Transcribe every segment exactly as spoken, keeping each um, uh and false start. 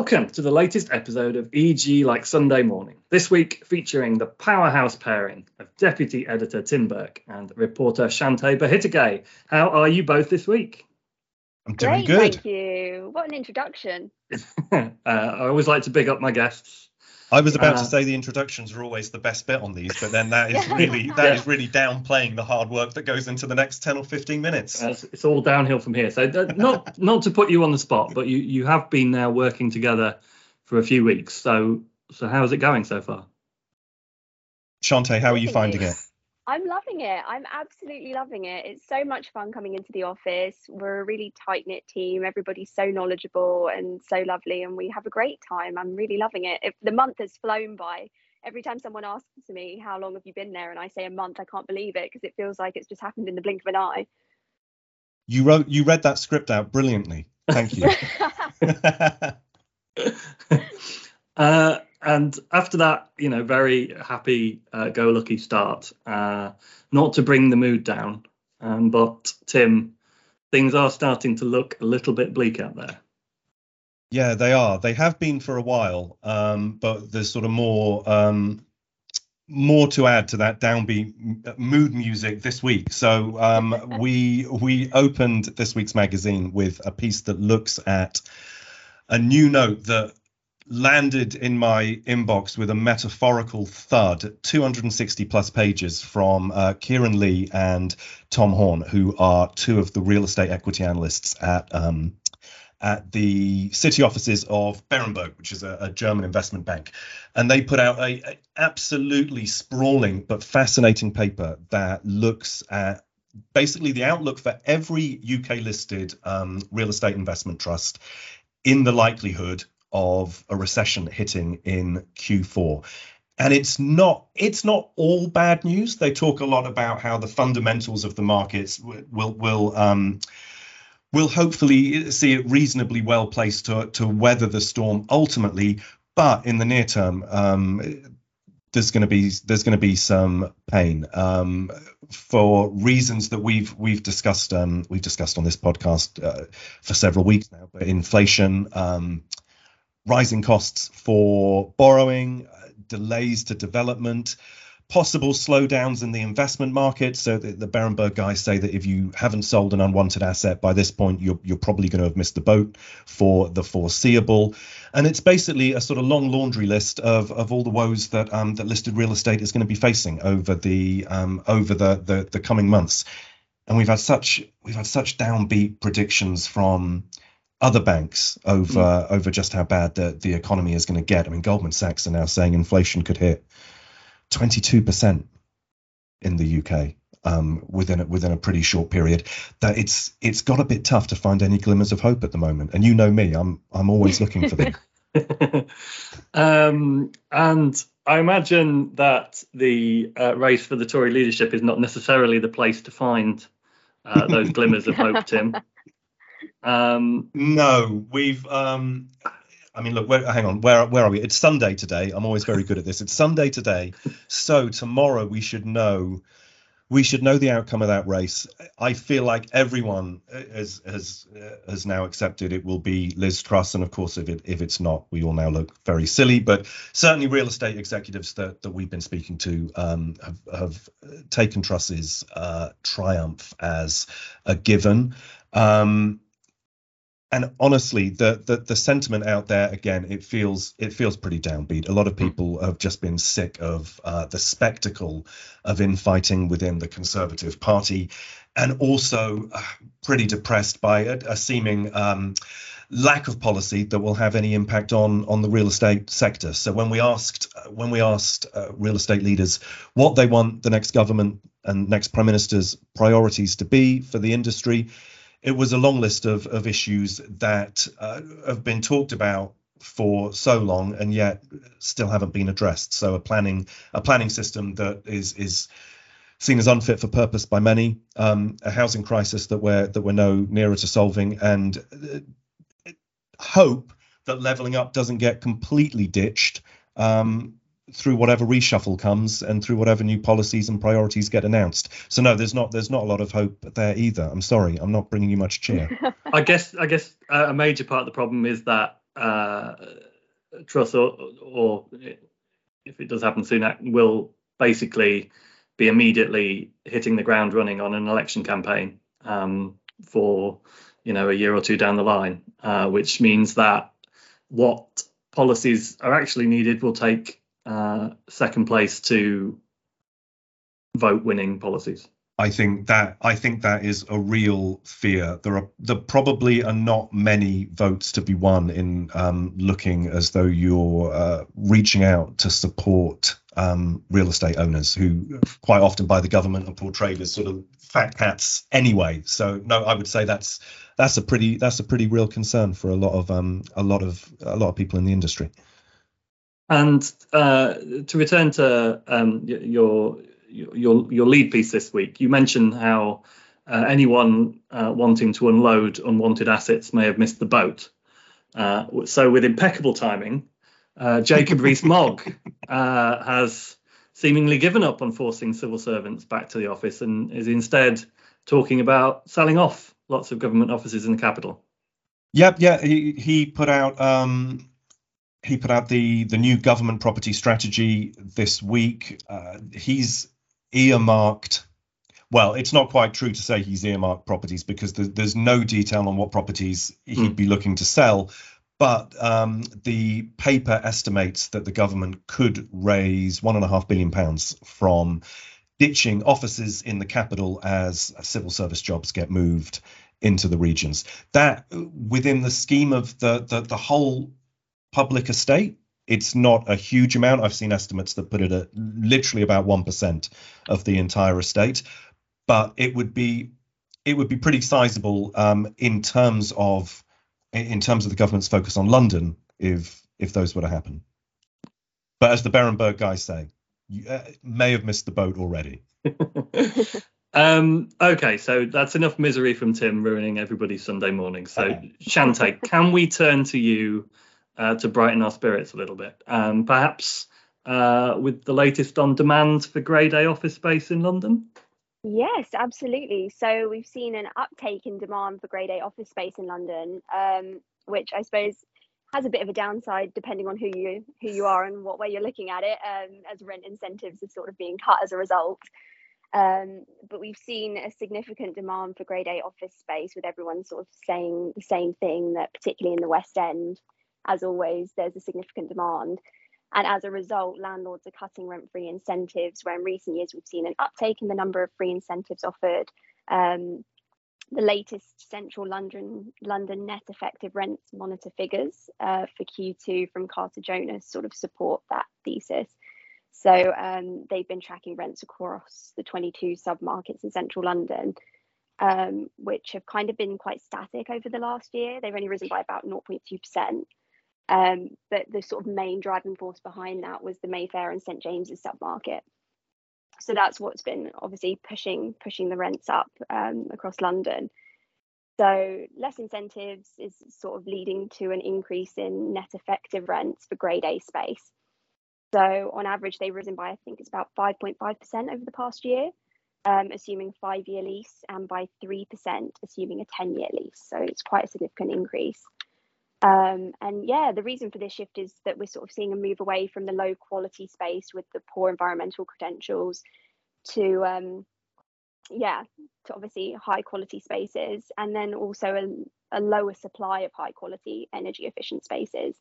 Welcome to the latest episode of E G Like Sunday Morning, this week featuring the powerhouse pairing of Deputy Editor Tim Burke and reporter Shantay Bhetigay. How are you both this week? I'm doing Great, good. Thank you. What an introduction. uh, I always like to big up my guests. I was about uh, to say the introductions are always the best bit on these, but then that is really that yeah. is really downplaying the hard work that goes into the next ten or fifteen minutes. Uh, it's all downhill from here. So uh, not not to put you on the spot, but you, you have been now working together for a few weeks. So so how's it going so far? Shantay, how are you finding it? I'm loving it. I'm absolutely loving it. It's so much fun coming into the office. We're a really tight-knit team. Everybody's so knowledgeable and so lovely, and we have a great time. I'm really loving it. If the month has flown by. Every time someone asks me, how long have you been there? And I say a month, I can't believe it because it feels like it's just happened in the blink of an eye. You wrote, you read that script out brilliantly. Thank you. uh, And after that, you know, very happy, uh, go lucky start. Uh, not to bring the mood down, um, but Tim, things are starting to look a little bit bleak out there. Yeah, they are. They have been for a while, um, but there's sort of more, um, more to add to that downbeat mood music this week. So um, we we opened this week's magazine with a piece that looks at a new note that landed in my inbox with a metaphorical thud, two hundred sixty plus pages from uh, Kieran Lee and Tom Horn, who are two of the real estate equity analysts at um, at the city offices of Berenberg, which is a, a German investment bank. And they put out a, a absolutely sprawling but fascinating paper that looks at basically the outlook for every U K listed um, real estate investment trust in the likelihood of a recession hitting in Q four. And it's not it's not all bad news. They talk a lot about how the fundamentals of the markets will will um will hopefully see it reasonably well placed to to weather the storm ultimately, but in the near term um there's going to be there's going to be some pain um, for reasons that we've we've discussed um we've discussed on this podcast uh, for several weeks now, but inflation, um rising costs for borrowing, uh, delays to development, possible slowdowns in the investment market. So the, the Berenberg guys say that if you haven't sold an unwanted asset by this point, you're, you're probably going to have missed the boat for the foreseeable. And it's basically a sort of long laundry list of, of all the woes that um, that listed real estate is going to be facing over the um, over the, the the coming months. And we've had such we've had such downbeat predictions from other banks over mm. over just how bad the, the economy is going to get. I mean, Goldman Sachs are now saying inflation could hit twenty-two percent in the U K um, within a, within a pretty short period. That it's it's got a bit tough to find any glimmers of hope at the moment. And you know me, I'm I'm always looking for them. um, and I imagine that the uh, race for the Tory leadership is not necessarily the place to find uh, those glimmers of hope, Tim. Um, no, we've. Um, I mean, look. Where, hang on. Where where are we? It's Sunday today. I'm always very good at this. It's Sunday today. So tomorrow we should know. We should know the outcome of that race. I feel like everyone has has has now accepted it will be Liz Truss, and of course, if it if it's not, we all now look very silly. But certainly, real estate executives that that we've been speaking to um, have have taken Truss's uh, triumph as a given. Um, And honestly, the, the the sentiment out there, again, it feels it feels pretty downbeat. A lot of people have just been sick of uh, the spectacle of infighting within the Conservative Party, and also uh, pretty depressed by a, a seeming um, lack of policy that will have any impact on on the real estate sector. So when we asked when we asked uh, real estate leaders what they want the next government and next prime minister's priorities to be for the industry, it was a long list of, of issues that uh, have been talked about for so long and yet still haven't been addressed. So a planning a planning system that is is seen as unfit for purpose by many, um, a housing crisis that we're that we're no nearer to solving, and hope that levelling up doesn't get completely ditched um, through whatever reshuffle comes and through whatever new policies and priorities get announced. So no, there's not there's not a lot of hope there either. I'm sorry, I'm not bringing you much cheer. I guess I guess uh, a major part of the problem is that uh, Truss or, or if it does happen soon, will basically be immediately hitting the ground running on an election campaign um, for, you know, a year or two down the line, uh, which means that what policies are actually needed will take uh, second place to vote winning policies. I think that I think that is a real fear. There are there probably are not many votes to be won in um, looking as though you're uh, reaching out to support um, real estate owners, who quite often by the government are portrayed as sort of fat cats anyway. So no, I would say that's that's a pretty that's a pretty real concern for a lot of um, a lot of a lot of people in the industry. And uh, to return to um, your. Your your lead piece this week, you mentioned how uh, anyone uh, wanting to unload unwanted assets may have missed the boat. Uh, so with impeccable timing, uh, Jacob Rees-Mogg uh, has seemingly given up on forcing civil servants back to the office and is instead talking about selling off lots of government offices in the capital. Yep, yeah, he, he put out... Um... He put out the, the new government property strategy this week. Uh, he's earmarked. Well, it's not quite true to say he's earmarked properties, because there's, there's no detail on what properties he'd mm. be looking to sell. But um, the paper estimates that the government could raise one and a half billion pounds from ditching offices in the capital as civil service jobs get moved into the regions. That, within the scheme of the the, the whole public estate, it's not a huge amount. I've seen estimates that put it at literally about one percent of the entire estate, but it would be it would be pretty sizable um, in terms of in terms of the government's focus on London if if those were to happen. But as the Berenberg guys say, you uh, may have missed the boat already. Um, okay, so that's enough misery from Tim ruining everybody's Sunday morning. So okay. Shantay, can we turn to you Uh, to brighten our spirits a little bit, um, perhaps uh, with the latest on demand for Grade A office space in London? Yes, absolutely. So we've seen an uptake in demand for Grade A office space in London, um, which I suppose has a bit of a downside depending on who you who you are and what way you're looking at it, um, as rent incentives are sort of being cut as a result. Um, but we've seen a significant demand for Grade A office space, with everyone sort of saying the same thing, that particularly in the West End, as always, there's a significant demand. And as a result, landlords are cutting rent-free incentives, where in recent years we've seen an uptake in the number of free incentives offered. Um, the latest Central London London net effective rents monitor figures uh, for Q two from Carter-Jonas sort of support that thesis. So um, they've been tracking rents across the twenty-two sub-markets in Central London, um, which have kind of been quite static over the last year. They've only risen by about zero point two percent. Um, but the sort of main driving force behind that was the Mayfair and St James's submarket. So that's what's been obviously pushing pushing the rents up um, across London. So less incentives is sort of leading to an increase in net effective rents for Grade A space. So on average, they've risen by, I think it's about five point five percent over the past year, um, assuming a five-year lease, and by three percent, assuming a ten-year lease. So it's quite a significant increase. Um, and yeah, the reason for this shift is that we're sort of seeing a move away from the low quality space with the poor environmental credentials to, um, yeah, to obviously high quality spaces, and then also a, a lower supply of high quality energy efficient spaces.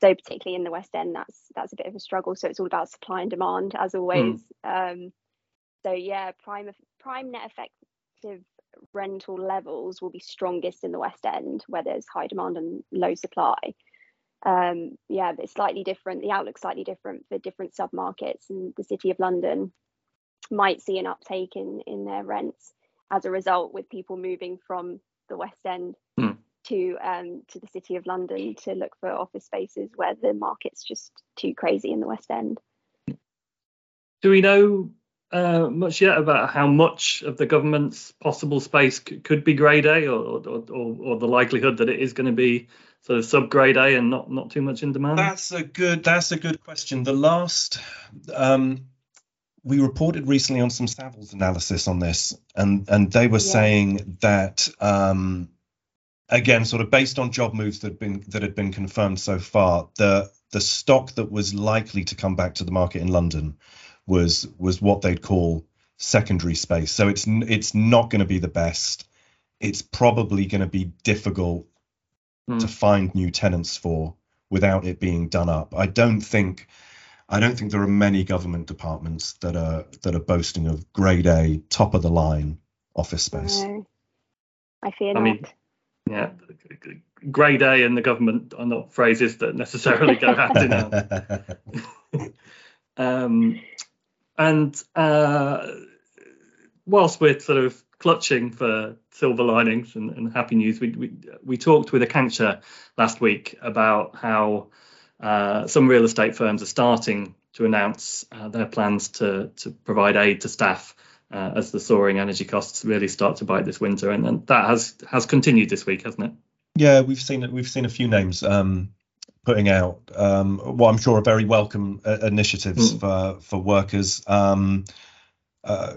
So particularly in the West End, that's that's a bit of a struggle. So it's all about supply and demand, as always. Mm. Um, so yeah, prime prime net effective rental levels will be strongest in the West End, where there's high demand and low supply. Um, yeah, but it's slightly different. The outlook's slightly different for different submarkets, and the City of London might see an uptake in in their rents as a result, with people moving from the West End mm. to um, to the City of London to look for office spaces where the market's just too crazy in the West End. Do we know Uh, much yet about how much of the government's possible space c- could be Grade A, or or, or or the likelihood that it is going to be sort of sub-Grade A and not not too much in demand? That's a good that's a good question. The last um, we reported recently on some Savills analysis on this, and and they were yeah. saying that um, again, sort of based on job moves that had been that had been confirmed so far, the the stock that was likely to come back to the market in London was was what they'd call secondary space. So it's it's not going to be the best. It's probably going to be difficult mm. to find new tenants for without it being done up. I don't think I don't think there are many government departments that are that are boasting of grade A, top of the line office space. No. I fear not. I mean, yeah, grade A and the government are not phrases that necessarily go hand in hand. Um, and uh, whilst we're sort of clutching for silver linings and, and happy news, we, we we talked with Akanksha last week about how uh, some real estate firms are starting to announce uh, their plans to to provide aid to staff Uh, as the soaring energy costs really start to bite this winter, and, and that has has continued this week, hasn't it? Yeah, we've seen it. We've seen a few names um, putting out um, what I'm sure are very welcome uh, initiatives mm. for for workers. Um, uh,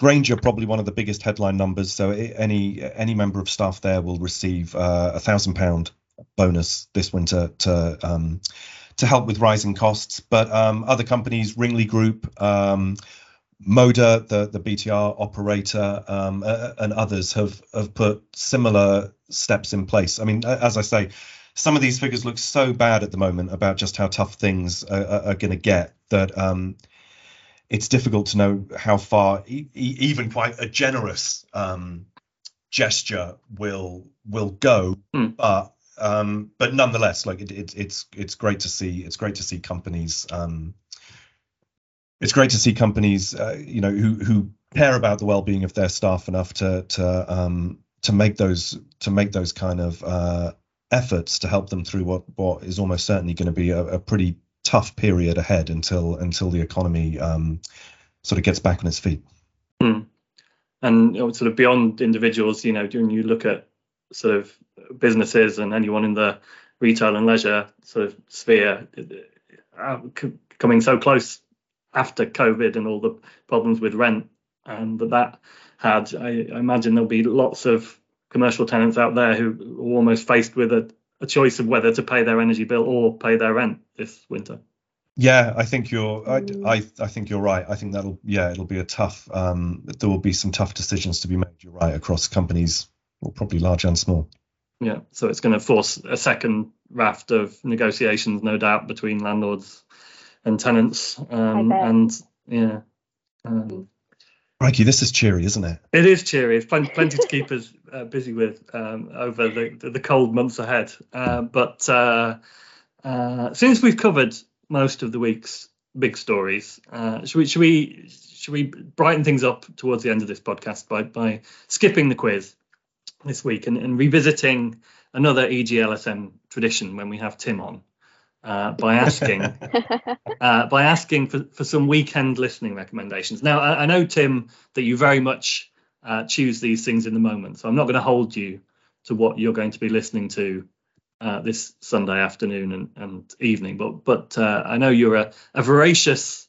Granger, probably one of the biggest headline numbers. So it, any any member of staff there will receive uh, a thousand pound bonus this winter to um, to help with rising costs. But um, other companies, Ringley Group, Um, Moda, the, the B T R operator, um, uh, and others have, have put similar steps in place. I mean, as I say, some of these figures look so bad at the moment about just how tough things are, are going to get that um, it's difficult to know how far e- even quite a generous um, gesture will will go. Mm. But um, but nonetheless, like it, it, it's it's great to see. It's great to see companies. Um, It's great to see companies, uh, you know, who, who care about the well-being of their staff enough to to um, to make those to make those kind of uh, efforts to help them through what, what is almost certainly going to be a, a pretty tough period ahead until until the economy um, sort of gets back on its feet. Mm. And sort of beyond individuals, you know, when you look at sort of businesses and anyone in the retail and leisure sort of sphere, uh, coming so close after COVID and all the problems with rent and that that had, I, I imagine there'll be lots of commercial tenants out there who are almost faced with a, a choice of whether to pay their energy bill or pay their rent this winter. Yeah, I think you're. I, I, I think you're right. I think that'll. Yeah, it'll be a tough. Um, there will be some tough decisions to be made. You're right, across companies, well, probably large and small. Yeah, so it's going to force a second raft of negotiations, no doubt, between landlords and tenants, um, and yeah. Um, Crikey, this is cheery, isn't it? It is cheery. It's plenty, plenty to keep us uh, busy with um, over the, the, the cold months ahead. Uh, but uh, uh, since we've covered most of the week's big stories, uh, should we should we should we brighten things up towards the end of this podcast by by skipping the quiz this week and, and revisiting another E G L S M tradition when we have Tim on? Uh, by asking uh, by asking for, for some weekend listening recommendations. Now, I, I know, Tim, that you very much uh, choose these things in the moment, so I'm not going to hold you to what you're going to be listening to uh, this Sunday afternoon and, and evening. But but uh, I know you're a, a voracious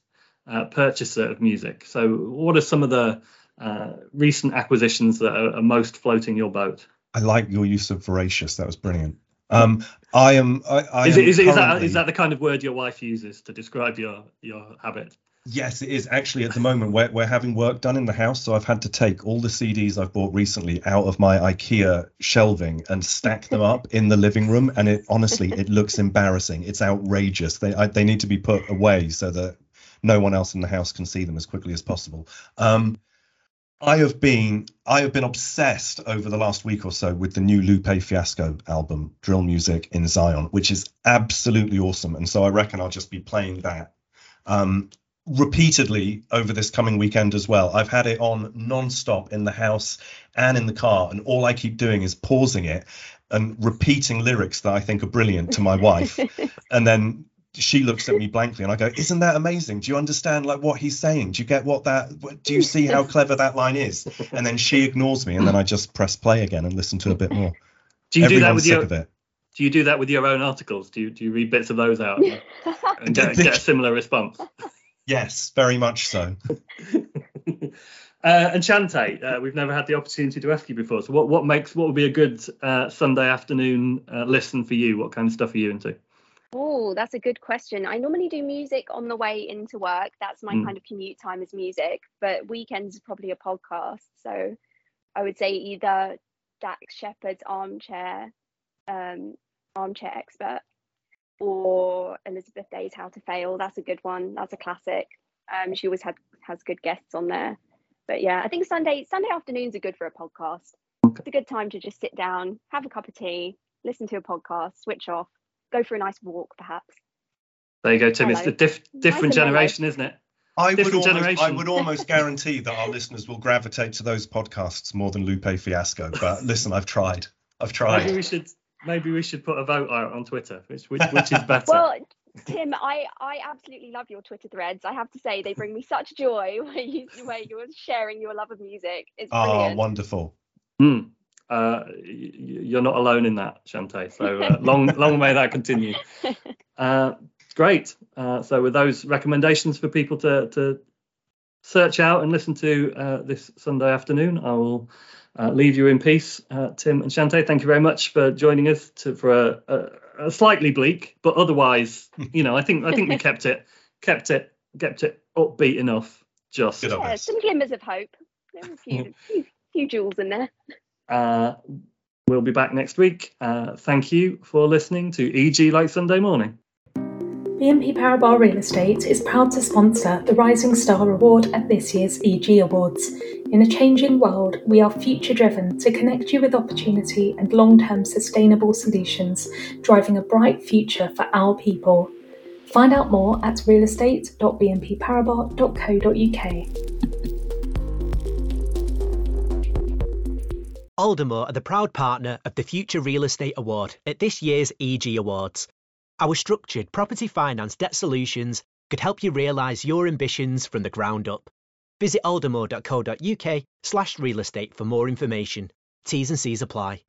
uh, purchaser of music. So what are some of the uh, recent acquisitions that are, are most floating your boat? I like your use of voracious. That was brilliant. Um, I am. I, I is, it, is, it, is, that, is that the kind of word your wife uses to describe your your habit? Yes, it is. Actually, at the moment, we're we're having work done in the house, so I've had to take all the C Ds I've bought recently out of my IKEA shelving and stack them up in the living room. And it honestly, it looks embarrassing. It's outrageous. They I, they need to be put away so that no one else in the house can see them as quickly as possible. Um, I have been I have been obsessed over the last week or so with the new Lupe Fiasco album, Drill Music in Zion, which is absolutely awesome. And so I reckon I'll just be playing that um, repeatedly over this coming weekend as well. I've had it on nonstop in the house and in the car, and all I keep doing is pausing it and repeating lyrics that I think are brilliant to my wife. And then she looks at me blankly and I go, isn't that amazing? Do you understand like what he's saying? Do you get what that, do you see how clever that line is? And then she ignores me and then I just press play again and listen to a bit more. Do you Everyone's do that with sick your, of it. Do you do that with your own articles? Do you, do you read bits of those out and get, get a similar response? Yes, very much so. Uh, and Shantay, uh, we've never had the opportunity to ask you before. So what, what makes what would be a good uh, Sunday afternoon uh, listen for you? What kind of stuff are you into? Oh, that's a good question. I normally do music on the way into work. That's my mm. kind of commute time is music, but weekends is probably a podcast. So I would say either Dax Shepherd's Armchair, um, Armchair Expert, or Elizabeth Day's How to Fail. That's a good one. That's a classic. Um, she always had has good guests on there. But yeah, I think Sunday Sunday afternoons are good for a podcast. Okay. It's a good time to just sit down, have a cup of tea, listen to a podcast, switch off, go for a nice walk, perhaps. There you go, Tim. Hello. It's a diff- different nice generation, isn't it? I would, almost, I would almost guarantee that our listeners will gravitate to those podcasts more than Lupe Fiasco. But listen, I've tried. I've tried. Maybe we should maybe we should put a vote out on Twitter, which which, which is better. Well, Tim, I, I absolutely love your Twitter threads. I have to say, they bring me such joy where, you, where you're sharing your love of music. It's brilliant. Oh, wonderful. Mm. Uh, you're not alone in that, Shantay. So uh, long, long may that continue. Uh, great. Uh, so with those recommendations for people to, to search out and listen to uh, this Sunday afternoon, I will uh, leave you in peace. Uh, Tim and Shantay, thank you very much for joining us to, for a, a, a slightly bleak, but otherwise, you know, I think I think we kept it, kept it, kept it upbeat enough. Just yeah, some glimmers of hope. There were a few, few, few jewels in there. Uh, we'll be back next week. Uh, thank you for listening to E G Like Sunday Morning. B N P Paribas Real Estate is proud to sponsor the Rising Star Award at this year's E G Awards. In a changing world, we are future-driven to connect you with opportunity and long-term sustainable solutions, driving a bright future for our people. Find out more at real estate dot b n p paribas dot co dot u k. Aldermore are the proud partner of the Future Real Estate Award at this year's E G Awards. Our structured property finance debt solutions could help you realise your ambitions from the ground up. Visit aldermore dot co dot u k slash real estate for more information. T's and C's apply.